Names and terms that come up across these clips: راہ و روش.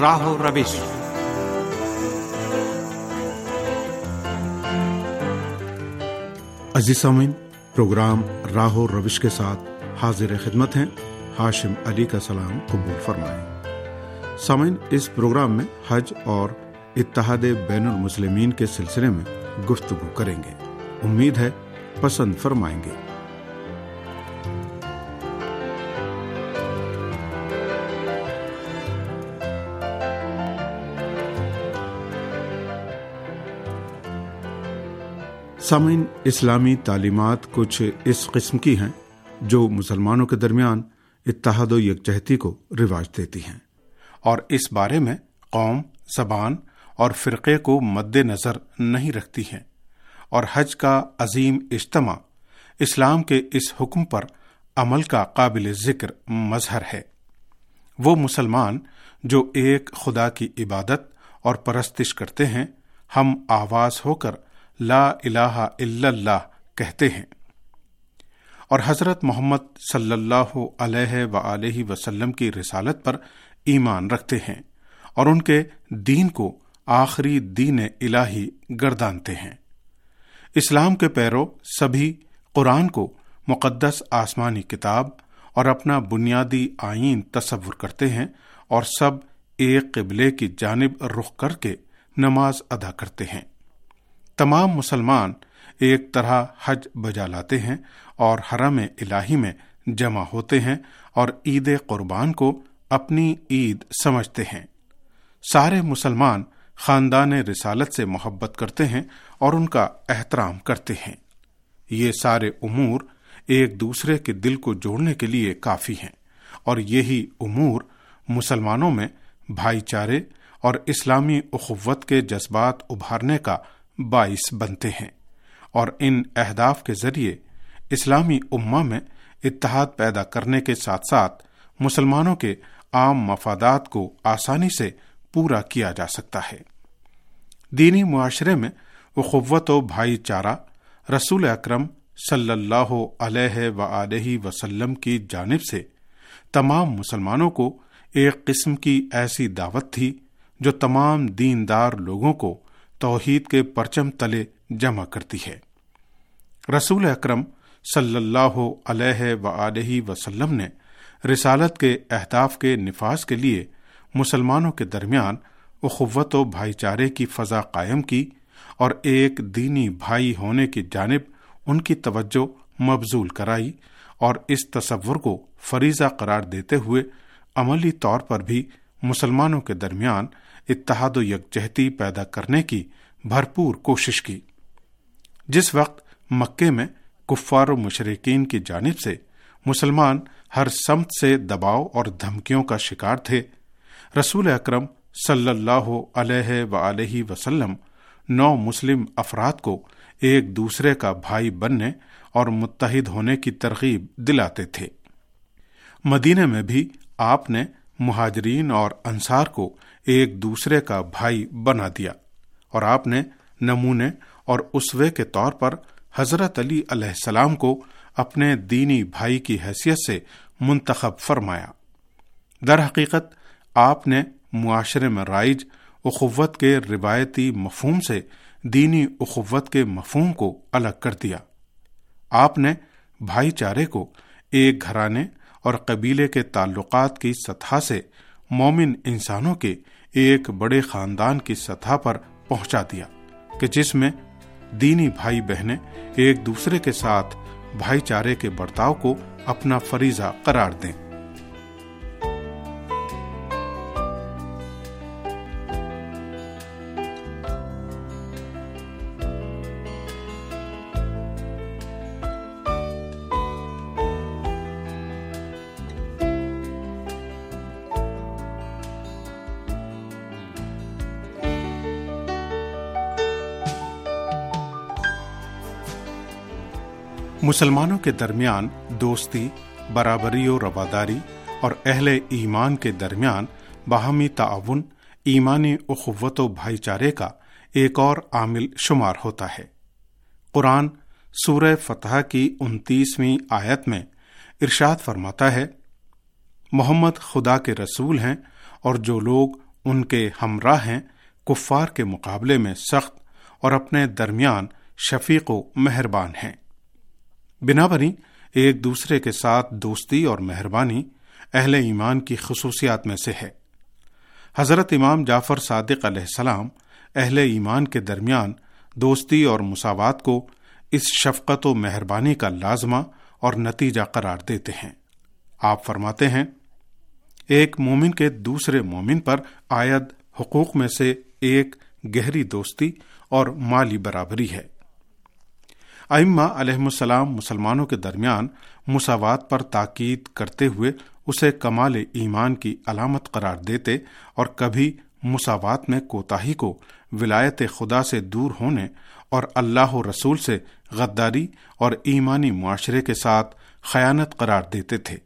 راہ و روش۔ عزیز سامعین، پروگرام راہ و روش کے ساتھ حاضر خدمت ہیں، ہاشم علی کا سلام قبول فرمائیں۔ سامعین، اس پروگرام میں حج اور اتحاد بین المسلمین کے سلسلے میں گفتگو کریں گے، امید ہے پسند فرمائیں گے۔ سامعین، اسلامی تعلیمات کچھ اس قسم کی ہیں جو مسلمانوں کے درمیان اتحاد و یکجہتی کو رواج دیتی ہیں اور اس بارے میں قوم، زبان اور فرقے کو مد نظر نہیں رکھتی ہیں، اور حج کا عظیم اجتماع اسلام کے اس حکم پر عمل کا قابل ذکر مظہر ہے۔ وہ مسلمان جو ایک خدا کی عبادت اور پرستش کرتے ہیں، ہم آواز ہو کر لا الہ الا اللہ کہتے ہیں، اور حضرت محمد صلی اللہ علیہ وآلہ وسلم کی رسالت پر ایمان رکھتے ہیں اور ان کے دین کو آخری دین الہی گردانتے ہیں۔ اسلام کے پیرو سبھی قرآن کو مقدس آسمانی کتاب اور اپنا بنیادی آئین تصور کرتے ہیں، اور سب ایک قبلے کی جانب رخ کر کے نماز ادا کرتے ہیں۔ تمام مسلمان ایک طرح حج بجا لاتے ہیں اور حرم الہی میں جمع ہوتے ہیں اور عید قربان کو اپنی عید سمجھتے ہیں۔ سارے مسلمان خاندان رسالت سے محبت کرتے ہیں اور ان کا احترام کرتے ہیں۔ یہ سارے امور ایک دوسرے کے دل کو جوڑنے کے لیے کافی ہیں، اور یہی امور مسلمانوں میں بھائی چارے اور اسلامی اخوت کے جذبات ابھارنے کا باعث بنتے ہیں، اور ان اہداف کے ذریعے اسلامی امہ میں اتحاد پیدا کرنے کے ساتھ ساتھ مسلمانوں کے عام مفادات کو آسانی سے پورا کیا جا سکتا ہے۔ دینی معاشرے میں اخوت و بھائی چارہ رسول اکرم صلی اللہ علیہ وآلہ وسلم کی جانب سے تمام مسلمانوں کو ایک قسم کی ایسی دعوت تھی جو تمام دیندار لوگوں کو توحید کے پرچم تلے جمع کرتی ہے۔ رسول اکرم صلی اللہ علیہ وآلہ وسلم نے رسالت کے اہداف کے نفاذ کے لیے مسلمانوں کے درمیان اخوت و بھائی چارے کی فضا قائم کی اور ایک دینی بھائی ہونے کی جانب ان کی توجہ مبذول کرائی، اور اس تصور کو فریضہ قرار دیتے ہوئے عملی طور پر بھی مسلمانوں کے درمیان اتحاد و یکجہتی پیدا کرنے کی بھرپور کوشش کی۔ جس وقت مکے میں کفار و مشرکین کی جانب سے مسلمان ہر سمت سے دباؤ اور دھمکیوں کا شکار تھے، رسول اکرم صلی اللہ علیہ وآلہ وسلم نو مسلم افراد کو ایک دوسرے کا بھائی بننے اور متحد ہونے کی ترغیب دلاتے تھے۔ مدینہ میں بھی آپ نے مہاجرین اور انصار کو ایک دوسرے کا بھائی بنا دیا، اور آپ نے نمونے اور اسوے کے طور پر حضرت علی علیہ السلام کو اپنے دینی بھائی کی حیثیت سے منتخب فرمایا۔ در حقیقت آپ نے معاشرے میں رائج اخوت کے روایتی مفہوم سے دینی اخوت کے مفہوم کو الگ کر دیا۔ آپ نے بھائی چارے کو ایک گھرانے اور قبیلے کے تعلقات کی سطح سے مومن انسانوں کے ایک بڑے خاندان کی سطح پر پہنچا دیا کہ جس میں دینی بھائی بہنیں ایک دوسرے کے ساتھ بھائی چارے کے برتاؤ کو اپنا فریضہ قرار دیں۔ مسلمانوں کے درمیان دوستی، برابری و رواداری اور اہل ایمان کے درمیان باہمی تعاون ایمانی اخوت و بھائی چارے کا ایک اور عامل شمار ہوتا ہے۔ قرآن سورہ فتح کی 29ویں آیت میں ارشاد فرماتا ہے، محمد خدا کے رسول ہیں اور جو لوگ ان کے ہمراہ ہیں کفار کے مقابلے میں سخت اور اپنے درمیان شفیق و مہربان ہیں. بنابراً ایک دوسرے کے ساتھ دوستی اور مہربانی اہل ایمان کی خصوصیات میں سے ہے. حضرت امام جعفر صادق علیہ السلام اہل ایمان کے درمیان دوستی اور مساوات کو اس شفقت و مہربانی کا لازمہ اور نتیجہ قرار دیتے ہیں. آپ فرماتے ہیں، ایک مومن کے دوسرے مومن پر عائد حقوق میں سے ایک گہری دوستی اور مالی برابری ہے. ائمہ علیہم السلام مسلمانوں کے درمیان مساوات پر تاکید کرتے ہوئے اسے کمال ایمان کی علامت قرار دیتے اور کبھی مساوات میں کوتاہی کو ولایت خدا سے دور ہونے اور اللہ و رسول سے غداری اور ایمانی معاشرے کے ساتھ خیانت قرار دیتے تھے.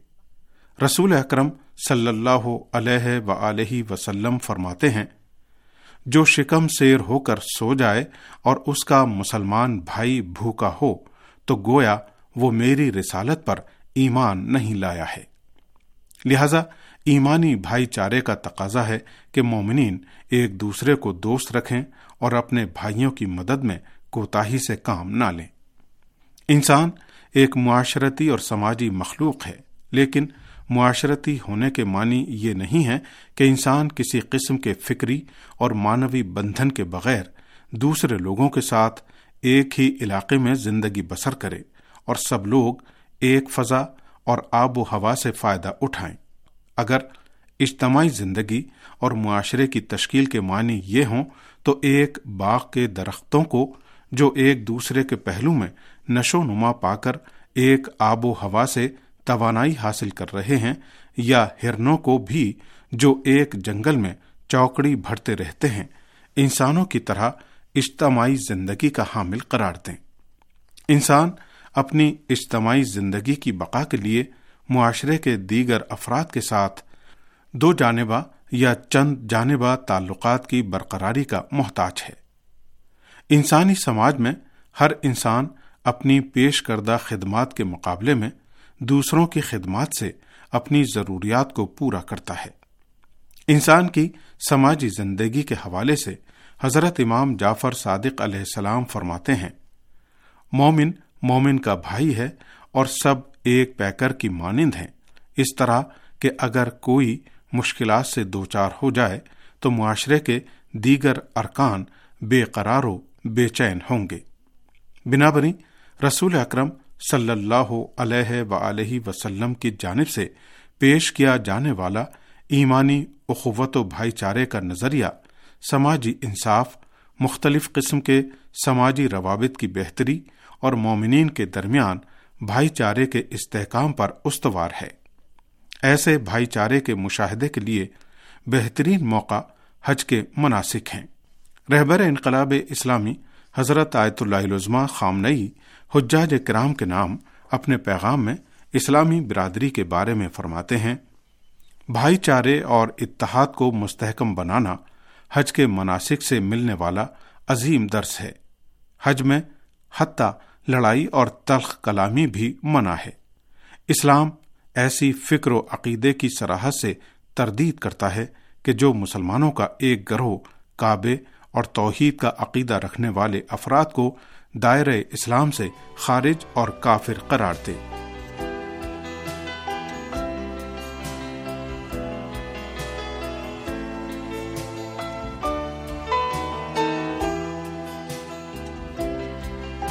رسول اکرم صلی اللہ علیہ وآلہ وسلم فرماتے ہیں، جو شکم سیر ہو کر سو جائے اور اس کا مسلمان بھائی بھوکا ہو تو گویا وہ میری رسالت پر ایمان نہیں لایا ہے. لہذا ایمانی بھائی چارے کا تقاضا ہے کہ مومنین ایک دوسرے کو دوست رکھیں اور اپنے بھائیوں کی مدد میں کوتاہی سے کام نہ لیں. انسان ایک معاشرتی اور سماجی مخلوق ہے، لیکن معاشرتی ہونے کے معنی یہ نہیں ہے کہ انسان کسی قسم کے فکری اور معنوی بندھن کے بغیر دوسرے لوگوں کے ساتھ ایک ہی علاقے میں زندگی بسر کرے اور سب لوگ ایک فضا اور آب و ہوا سے فائدہ اٹھائیں. اگر اجتماعی زندگی اور معاشرے کی تشکیل کے معنی یہ ہوں تو ایک باغ کے درختوں کو جو ایک دوسرے کے پہلو میں نشو نما پا کر ایک آب و ہوا سے توانائی حاصل کر رہے ہیں، یا ہرنوں کو بھی جو ایک جنگل میں چوکڑی بھرتے رہتے ہیں، انسانوں کی طرح اجتماعی زندگی کا حامل قرار دیں. انسان اپنی اجتماعی زندگی کی بقا کے لیے معاشرے کے دیگر افراد کے ساتھ دو جانبہ یا چند جانبہ تعلقات کی برقراری کا محتاج ہے. انسانی سماج میں ہر انسان اپنی پیش کردہ خدمات کے مقابلے میں دوسروں کی خدمات سے اپنی ضروریات کو پورا کرتا ہے. انسان کی سماجی زندگی کے حوالے سے حضرت امام جعفر صادق علیہ السلام فرماتے ہیں، مومن مومن کا بھائی ہے اور سب ایک پیکر کی مانند ہیں، اس طرح کہ اگر کوئی مشکلات سے دوچار ہو جائے تو معاشرے کے دیگر ارکان بے قرار و بے چین ہوں گے. بنابراً رسول اکرم صلی اللہ علیہ وآلہ وسلم کی جانب سے پیش کیا جانے والا ایمانی اخوت و بھائی چارے کا نظریہ سماجی انصاف، مختلف قسم کے سماجی روابط کی بہتری اور مومنین کے درمیان بھائی چارے کے استحکام پر استوار ہے. ایسے بھائی چارے کے مشاہدے کے لیے بہترین موقع حج کے مناسک ہیں. رہبر انقلاب اسلامی حضرت آیت اللہ العظمہ خامنئی حجاج کرام کے نام اپنے پیغام میں اسلامی برادری کے بارے میں فرماتے ہیں، بھائی چارے اور اتحاد کو مستحکم بنانا حج کے مناسک سے ملنے والا عظیم درس ہے. حج میں حتیٰ لڑائی اور تلخ کلامی بھی منع ہے. اسلام ایسی فکر و عقیدے کی صراحت سے تردید کرتا ہے کہ جو مسلمانوں کا ایک گروہ کعبے اور توحید کا عقیدہ رکھنے والے افراد کو دائرہ اسلام سے خارج اور کافر قرار دے.